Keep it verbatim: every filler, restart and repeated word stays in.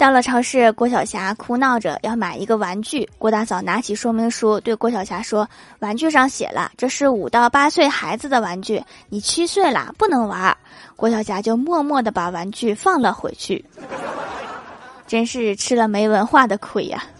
到了超市，郭晓霞哭闹着要买一个玩具。郭大嫂拿起说明书对郭晓霞说：“玩具上写了，这是五到八岁孩子的玩具，你七岁了，不能玩。”郭晓霞就默默地把玩具放了回去。真是吃了没文化的亏呀、啊！